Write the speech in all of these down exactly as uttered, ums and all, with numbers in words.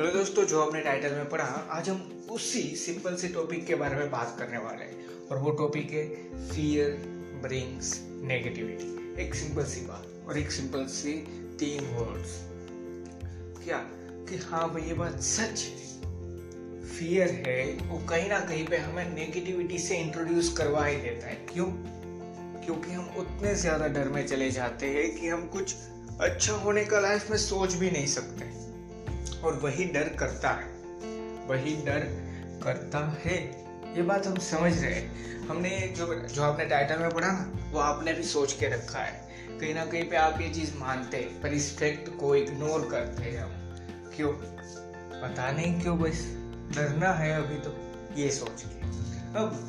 Hello दोस्तों, जो आपने टाइटल में पढ़ा, आज हम उसी सिंपल से टॉपिक के बारे में बात करने वाले हैं, और वो टॉपिक है फियर ब्रिंग्स नेगेटिविटी। एक सिंपल सी बात और एक सिंपल सी तीन वर्ड्स, क्या कि हाँ भाई ये बात सच है, फियर है वो कहीं ना कहीं पे हमें नेगेटिविटी से इंट्रोड्यूस करवा ही देता है। क्यों? क्योंकि हम उतने ज़्यादा डर में चले जाते हैं कि हम कुछ अच्छा होने का लाइफ में सोच भी नहीं सकते, और वही डर करता है वही डर करता है ये बात हम समझ रहे हैं। हमने जो जो आपने टाइटल में पढ़ा ना, वो आपने भी सोच के रखा है, कहीं ना कहीं पे आप ये चीज़ मानते हैं पर इस फैक्ट को इग्नोर करते हैं हम। क्यों? पता नहीं क्यों, बस डरना है अभी तो, ये सोच के। अब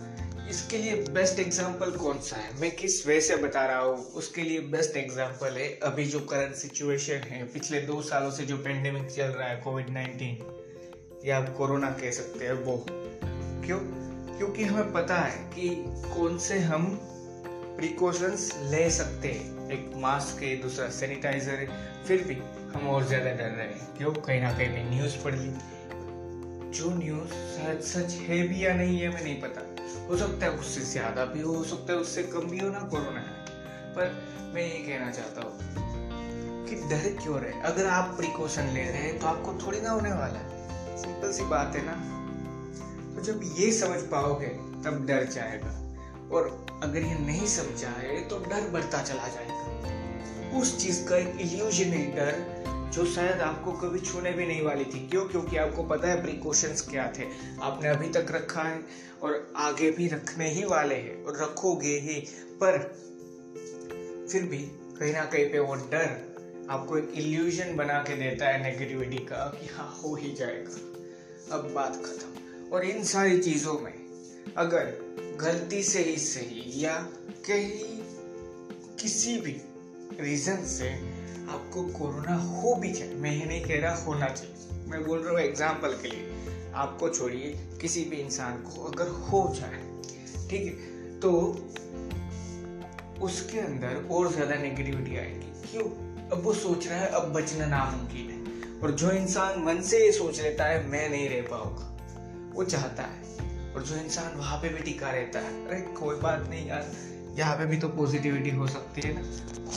इसके लिए बेस्ट एग्जाम्पल कौन सा है, मैं किस वे से बता रहा हूँ, उसके लिए बेस्ट एग्जाम्पल है अभी जो करंट सिचुएशन है, पिछले दो सालों से जो पेंडेमिक चल रहा है, कोविड नाइनटीन या आप कोरोना कह सकते हैं वो। क्यों? क्योंकि हमें पता है कि कौन से हम प्रिकॉशंस ले सकते हैं। एक मास्क है, दूसरा सैनिटाइजर है, फिर भी हम और ज़्यादा डर रहे हैं। क्यों? कहीं ना कहीं न्यूज़ पढ़ ली, जो न्यूज़ शायद सच है भी या नहीं है मैं नहीं पता, हो सकता है उससे ज़्यादा भी हो, हो सकता है उससे कम भी हो ना, कोरोना है। पर मैं ये कहना चाहता हूँ कि डर क्यों रहे, अगर आप प्रिकॉशन ले रहे हैं तो आपको थोड़ी ना होने वाला है, सिंपल सी बात है ना। तो जब ये समझ पाओगे तब डर जाएगा, और अगर ये नहीं समझा है तो डर बढ़ता चला जाएगा। उस चीज़ का एक इल्यूजनरी डर जो शायद आपको कभी छूने भी नहीं वाली थी। क्यों? क्योंकि आपको पता है प्रिकॉशंस क्या थे, आपने अभी तक रखा है और आगे भी रखने ही वाले हैं और रखोगे ही, पर फिर भी कहीं ना कहीं पे वो डर आपको एक इल्यूजन बना के देता है नेगेटिविटी का, कि हाँ हो ही जाएगा, अब बात खत्म। और इन सारी चीज़ों में अगर गलती से ही सही या कहीं किसी भी रीज़न से आपको कोरोना हो भी जाए, मैं ये नहीं कह रहा होना चाहिए, मैं बोल रहा हूँ एग्जाम्पल के लिए, आपको छोड़िए किसी भी इंसान को अगर हो जाए, ठीक है, तो उसके अंदर और ज़्यादा नेगेटिविटी आएगी। क्यों? अब वो सोच रहा है अब बचना नामुमकिन है, और जो इंसान मन से ये सोच लेता है मैं नहीं रह पाऊंगा, वो चाहता है, और जो इंसान वहाँ पे भी टिका रहता है, अरे कोई बात नहीं यार, यहाँ पे भी तो पॉजिटिविटी हो सकती है ना,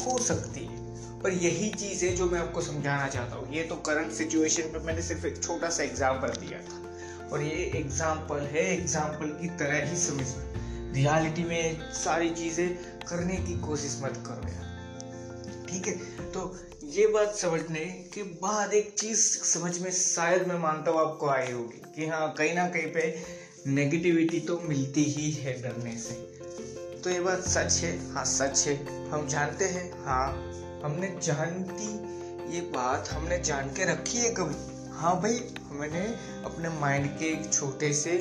हो सकती है। पर यही चीज़ है जो मैं आपको समझाना चाहता हूँ। ये तो करंट सिचुएशन पे मैंने सिर्फ एक छोटा सा एग्जाम्पल दिया था, और ये एग्जाम्पल है, एग्जाम्पल की तरह ही समझना, रियलिटी में सारी चीज़ें करने की कोशिश मत करो यार, ठीक है। तो ये बात समझने के बाद एक चीज़ समझ में शायद मैं मानता हूँ आपको आई होगी कि हाँ कहीं ना कहीं पे नेगेटिविटी तो मिलती ही है डरने से। तो ये बात सच है, हाँ सच है, हम जानते हैं, हाँ हमने जानती ये बात हमने जान के रखी है कभी, हाँ भाई हमने अपने माइंड के एक छोटे से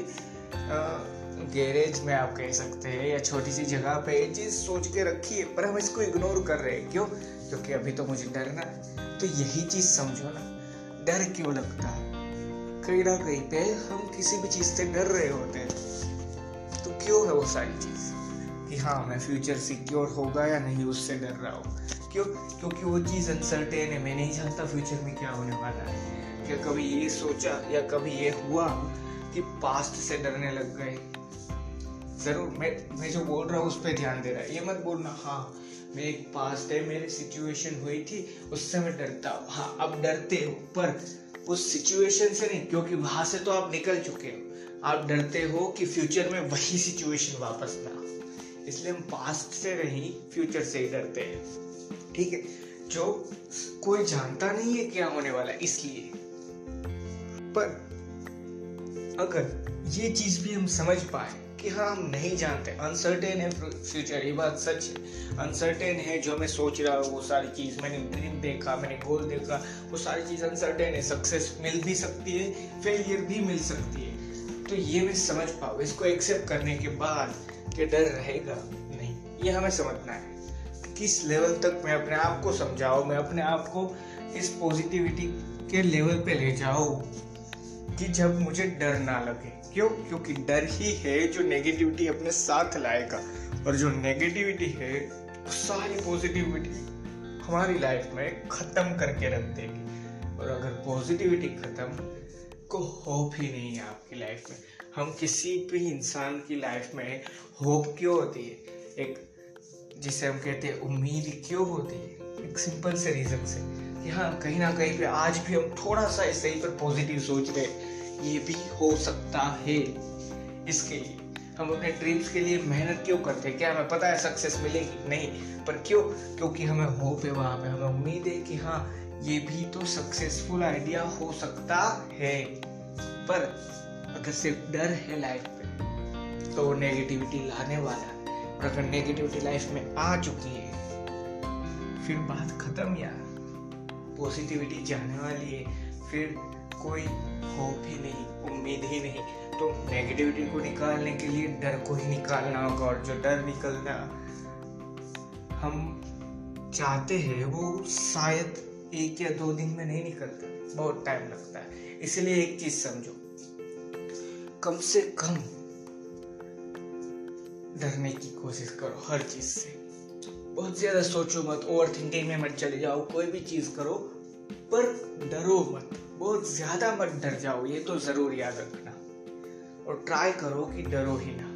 गैरेज में आप कह सकते हैं, या छोटी सी जगह पे ये चीज़ सोच के रखी है, पर हम इसको इग्नोर कर रहे हैं। क्यों? क्योंकि अभी तो मुझे डरना है। तो यही चीज़ समझो ना, डर क्यों लगता है, कहीं ना कहीं पे हम किसी भी चीज़ से डर रहे होते हैं, तो क्यों है वो सारी चीज़ कि हाँ मैं फ्यूचर सिक्योर होगा या नहीं, उससे डर रहा हूँ। क्यों? क्योंकि वो चीज़ अनसर्टेन है, मैं नहीं जानता फ्यूचर में क्या होने वाला है, या कभी ये सोचा या कभी ये हुआ कि पास्ट से डरने लग गए। ज़रूर मैं मैं जो बोल रहा हूँ उस पर ध्यान दे रहा है, ये मत बोलना हाँ मेरे एक पास्ट है, मेरी सिचुएशन हुई थी उससे मैं डरता हूँ, हाँ आप डरते हो पर उस सिचुएशन से नहीं, क्योंकि वहाँ से तो आप निकल चुके हो। आप डरते हो कि फ्यूचर में वही सिचुएशन वापस ना, इसलिए हम पास्ट से नहीं फ्यूचर से ही डरते हैं, ठीक है, जो कोई जानता नहीं है क्या होने वाला है। इसलिए पर अगर ये चीज भी हम समझ पाए कि हाँ हम नहीं जानते, अनसर्टेन है फ्यूचर, ये बात सच है, अनसर्टेन है जो मैं सोच रहा हूँ वो सारी चीज़, मैंने ड्रीम देखा, मैंने गोल देखा, वो सारी चीज़ अनसर्टेन है। सक्सेस मिल भी सकती है, फेलियर भी मिल सकती है। तो ये मैं समझ पाऊँ, इसको एक्सेप्ट करने के बाद कि डर रहेगा नहीं, ये हमें समझना है। किस लेवल तक मैं अपने आप को समझाऊँ, मैं अपने आप को इस पॉजिटिविटी के लेवल पे ले जाऊँ कि जब मुझे डर ना लगे। क्यों? क्योंकि डर ही है जो नेगेटिविटी अपने साथ लाएगा, और जो नेगेटिविटी है वो सारी पॉजिटिविटी हमारी लाइफ में ख़त्म करके रख देगी। और अगर पॉजिटिविटी ख़त्म, को होप ही नहीं है आपकी लाइफ में। हम किसी भी इंसान की लाइफ में होप क्यों होती है, एक जिसे हम कहते हैं उम्मीद क्यों होती है, एक सिंपल से रीज़न से, यहाँ कहीं ना कहीं पे आज भी हम थोड़ा सा इस सही पर पॉजिटिव सोच रहे हैं, ये भी हो सकता है। इसके लिए हम अपने ड्रीम्स के लिए मेहनत क्यों करते हैं? क्या हमें पता है सक्सेस मिलेगी? नहीं। पर क्यों? क्योंकि हमें होप है, वहाँ पे हमें उम्मीद है कि हाँ ये भी तो सक्सेसफुल आइडिया हो सकता है। पर अगर सिर्फ डर है लाइफ पे तो नेगेटिविटी लाने वाला है, और अगर नेगेटिविटी लाइफ में आ चुकी है फिर बात खत्म यार, पॉजिटिविटी जाने वाली है, फिर कोई होप ही नहीं, उम्मीद ही नहीं। तो नेगेटिविटी को निकालने के लिए डर को ही निकालना होगा, और जो डर निकलना हम चाहते हैं वो शायद एक या दो दिन में नहीं निकलता, बहुत टाइम लगता है। इसलिए एक चीज समझो, कम से कम डरने की कोशिश करो हर चीज से, बहुत ज्यादा सोचो मत, ओवर थिंकिंग में मत चले जाओ, कोई भी चीज करो पर डरो मत, बहुत ज्यादा मत डर जाओ, ये तो जरूर याद रखना। और ट्राई करो कि डरो ही ना।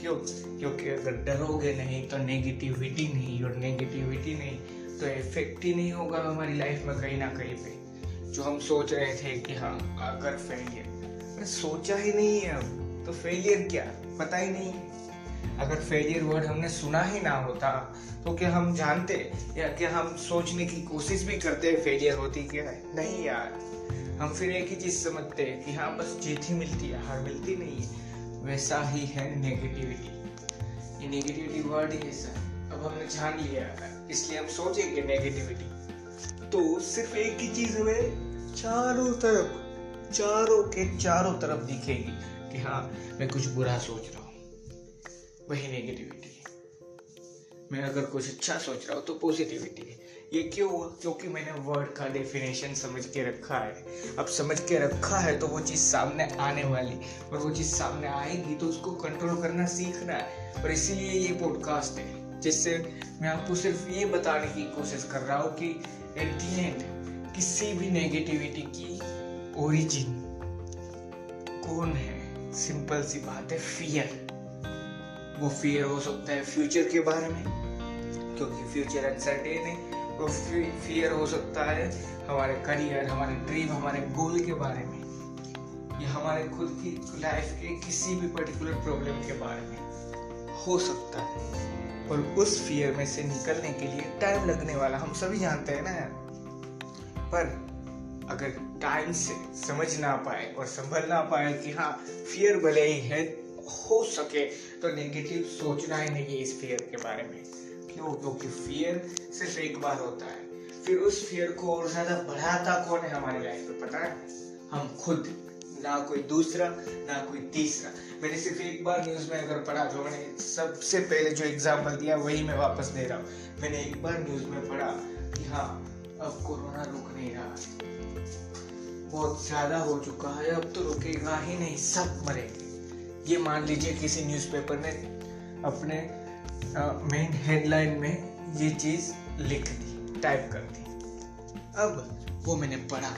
क्यों? क्योंकि अगर डरोगे नहीं तो नेगेटिविटी नहीं, और नेगेटिविटी नहीं तो इफेक्ट ही नहीं होगा हमारी लाइफ में। कहीं ना कहीं पे जो हम सोच रहे थे कि हाँ अगर फेलियर सोचा ही नहीं है हम, तो फेलियर क्या पता ही नहीं। अगर फेलियर वर्ड हमने सुना ही ना होता तो क्या हम जानते या क्या हम सोचने की कोशिश भी करते हैं फेलियर होती क्या है? नहीं यार, हम फिर एक ही चीज़ समझते हैं कि हाँ बस जीत ही मिलती है, हार मिलती नहीं है। वैसा ही है नेगेटिविटी, ये नेगेटिविटी वर्ड ही ऐसा अब हमने जान लिया है, इसलिए हम सोचेंगे नेगेटिविटी। तो सिर्फ एक ही चीज़ हमें चारों तरफ, चारों के चारों तरफ दिखेगी कि हाँ मैं कुछ बुरा सोच रहा हूँ, वही नेगेटिविटी है। मैं अगर कुछ अच्छा सोच रहा हूँ तो पॉजिटिविटी है। ये क्यों हुआ? क्योंकि मैंने वर्ड का डेफिनेशन समझ के रखा है। अब समझ के रखा है तो वो चीज़ सामने आने वाली, और वो चीज़ सामने आएगी तो उसको कंट्रोल करना सीखना है। और इसीलिए ये पॉडकास्ट है जिससे मैं आपको सिर्फ ये बताने की कोशिश कर रहा हूँ कि एट दी एंड किसी भी नेगेटिविटी की ओरिजिन कौन है। सिंपल सी बात है, फियर। वो फियर हो सकता है फ्यूचर के बारे में, क्योंकि फ्यूचर अनसर्टेन है। वो फियर हो सकता है हमारे करियर, हमारे ड्रीम, हमारे गोल के बारे में, या हमारे खुद की लाइफ के किसी भी पर्टिकुलर प्रॉब्लम के बारे में हो सकता है। और उस फियर में से निकलने के लिए टाइम लगने वाला हम सभी जानते हैं ना यार। पर अगर टाइम से समझ ना पाए और संभल ना पाए कि हाँ फियर भले ही है, हो सके तो नेगेटिव सोचना ही नहीं है इस फियर के बारे में। क्यों? क्योंकि फियर सिर्फ एक बार होता है, फिर उस फियर को और ज्यादा बढ़ाता कौन है हमारी लाइफ में पता है? हम खुद, ना कोई दूसरा ना कोई तीसरा। मैंने सिर्फ एक बार न्यूज़ में अगर पढ़ा, जो मैंने सबसे पहले जो एग्जाम्पल दिया वही मैं वापस दे रहा हूँ। मैंने एक बार न्यूज़ में पढ़ा कि हाँ अब कोरोना रुक नहीं रहा, बहुत ज्यादा हो चुका है, अब तो रुकेगा ही नहीं, सब मरेंगे। ये मान लीजिए किसी न्यूज़पेपर ने अपने मेन हेडलाइन में ये चीज़ लिख दी, टाइप कर दी। अब वो मैंने पढ़ा,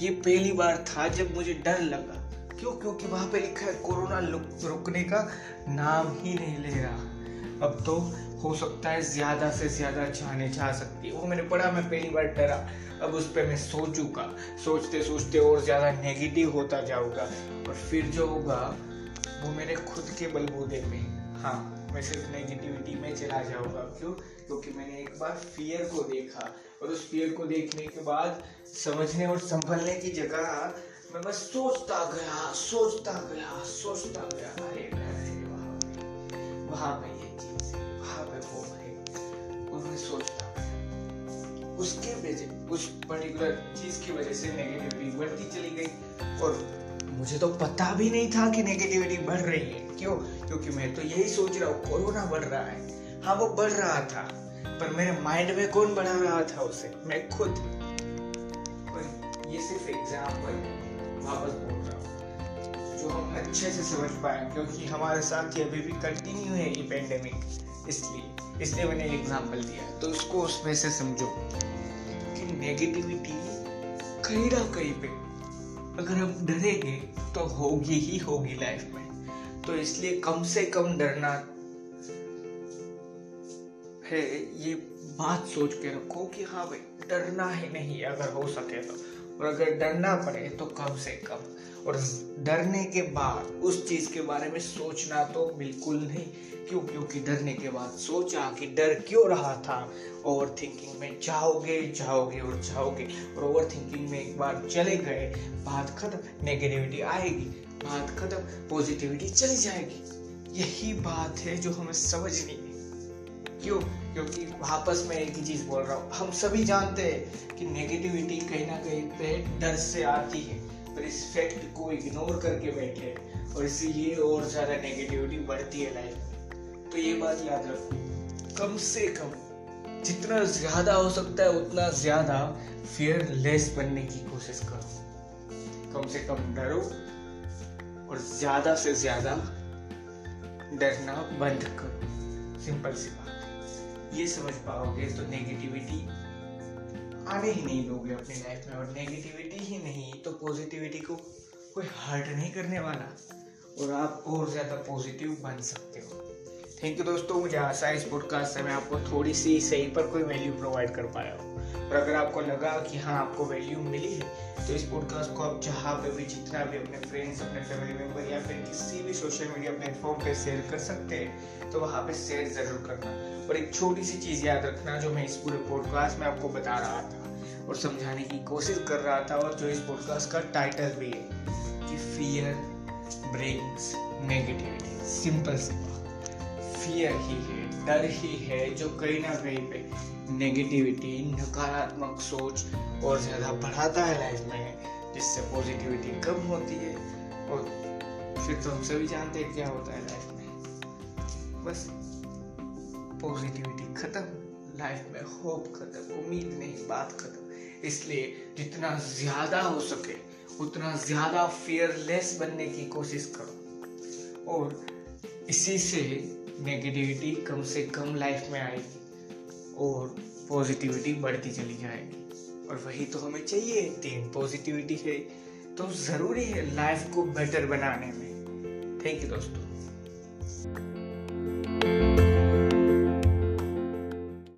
ये पहली बार था जब मुझे डर लगा। क्यों? क्योंकि वहाँ पे लिखा है कोरोना रुकने का नाम ही नहीं ले रहा, अब तो हो सकता है ज़्यादा से ज़्यादा जाने जा सकती है। वो मैंने पढ़ा, मैं पहली बार डरा। अब उस पर मैं सोच चुका, सोचते सोचते और ज़्यादा नेगेटिव होता जाऊँगा, और फिर जो होगा वो मेरे खुद के बलबूते में, हाँ मैसेज नेगेटिविटी में चला जाऊँगा। क्यों? क्योंकि मैंने एक बार फियर को देखा और उस फियर को देखने के बाद समझने और संभलने की जगह मैं बस सोचता गया सोचता गया सोचता गया अरे वहाँ पे वहाँ पे ये चीज़ वहाँ पे वो है उन्हें सोचता गया। उसके वजह उस पर्टिकुलर चीज़ की वजह से नेगेटिविटी बढ़ती चली गई और मुझे तो पता भी नहीं था कि नेगेटिविटी बढ़ रही है। क्यों? क्योंकि मैं तो यही सोच रहा हूँ कोरोना बढ़ रहा है। हाँ, वो बढ़ रहा था पर मेरे माइंड में कौन बढ़ा रहा था उसे? मैं खुद। पर ये सिर्फ एग्जाम्पल वापस बोल रहा हूँ जो हम अच्छे से समझ पाए क्योंकि हमारे साथ ये अभी भी कंटिन्यू है ये पेंडेमिक, इसलिए इसलिए मैंने एग्जाम्पल दिया। तो उसको उसमें से समझो कि नेगेटिविटी कहीं ना कहीं पे अगर हम डरेंगे तो होगी ही होगी लाइफ में। तो इसलिए कम से कम डरना है ये बात सोच के रखो कि हाँ भाई डरना ही नहीं अगर हो सके तो, और अगर डरना पड़े तो कम से कम। और डरने के बाद उस चीज़ के बारे में सोचना तो बिल्कुल नहीं। क्यों? क्योंकि डरने के बाद सोचा कि डर क्यों रहा था, ओवर थिंकिंग में जाओगे जाओगे और जाओगे और ओवर थिंकिंग में एक बार चले गए बात खत्म, नेगेटिविटी आएगी बात खत्म, पॉजिटिविटी चली जाएगी। यही बात है जो हमें समझनी है। क्यों? क्योंकि वापस मैं एक ही चीज़ बोल रहा हूँ, हम सभी जानते हैं कि नेगेटिविटी कहीं ना कहीं पे डर से आती है पर इस फैक्ट को इग्नोर करके बैठे और इसीलिए और ज़्यादा नेगेटिविटी बढ़ती है लाइफ में। तो ये बात याद रखो, कम से कम जितना ज़्यादा हो सकता है उतना ज़्यादा फियर लेस बनने की कोशिश करो। कम से कम डरो और ज़्यादा से ज़्यादा डरना बंद करो। सिंपल सी बात। ये समझ पाओगे तो नेगेटिविटी आने ही नहीं दोगे अपनी लाइफ में, और नेगेटिविटी ही नहीं तो पॉजिटिविटी को कोई हर्ट नहीं करने वाला और आप और ज़्यादा पॉजिटिव बन सकते हो। थैंक यू दोस्तों, मुझे आशा है इस पॉडकास्ट से मैं आपको थोड़ी सी सही पर कोई वैल्यू प्रोवाइड कर पाया हूँ। और अगर आपको लगा कि हाँ आपको वैल्यू मिली है तो इस पॉडकास्ट को आप जहाँ पे भी जितना भी अपने फ्रेंड्स, अपने फैमिली मेम्बर या फिर किसी भी सोशल मीडिया प्लेटफॉर्म पे शेयर कर सकते हैं तो वहाँ पे शेयर ज़रूर करना। और एक छोटी सी चीज़ याद रखना जो मैं इस पूरे पॉडकास्ट में आपको बता रहा था और समझाने की कोशिश कर रहा था और जो इस पॉडकास्ट का टाइटल भी है कि फियर ब्रिंग्स नेगेटिविटी। सिंपल सी बात, फियर ही है, डर ही है जो कहीं ना कहीं पे नेगेटिविटी, नकारात्मक सोच और ज़्यादा बढ़ाता है लाइफ में, जिससे पॉजिटिविटी कम होती है और फिर तो हम सभी जानते हैं क्या होता है लाइफ में। बस पॉजिटिविटी खत्म, लाइफ में होप खत्म, उम्मीद नहीं, बात खत्म। इसलिए जितना ज़्यादा हो सके उतना ज़्यादा फियरलेस बनने की कोशिश करो और इसी से नेगेटिविटी कम से कम लाइफ में आएगी और पॉजिटिविटी बढ़ती चली जाएगी। और वही तो हमें चाहिए। तीन पॉजिटिविटी है तो ज़रूरी है लाइफ को बेटर बनाने में। थैंक यू दोस्तों।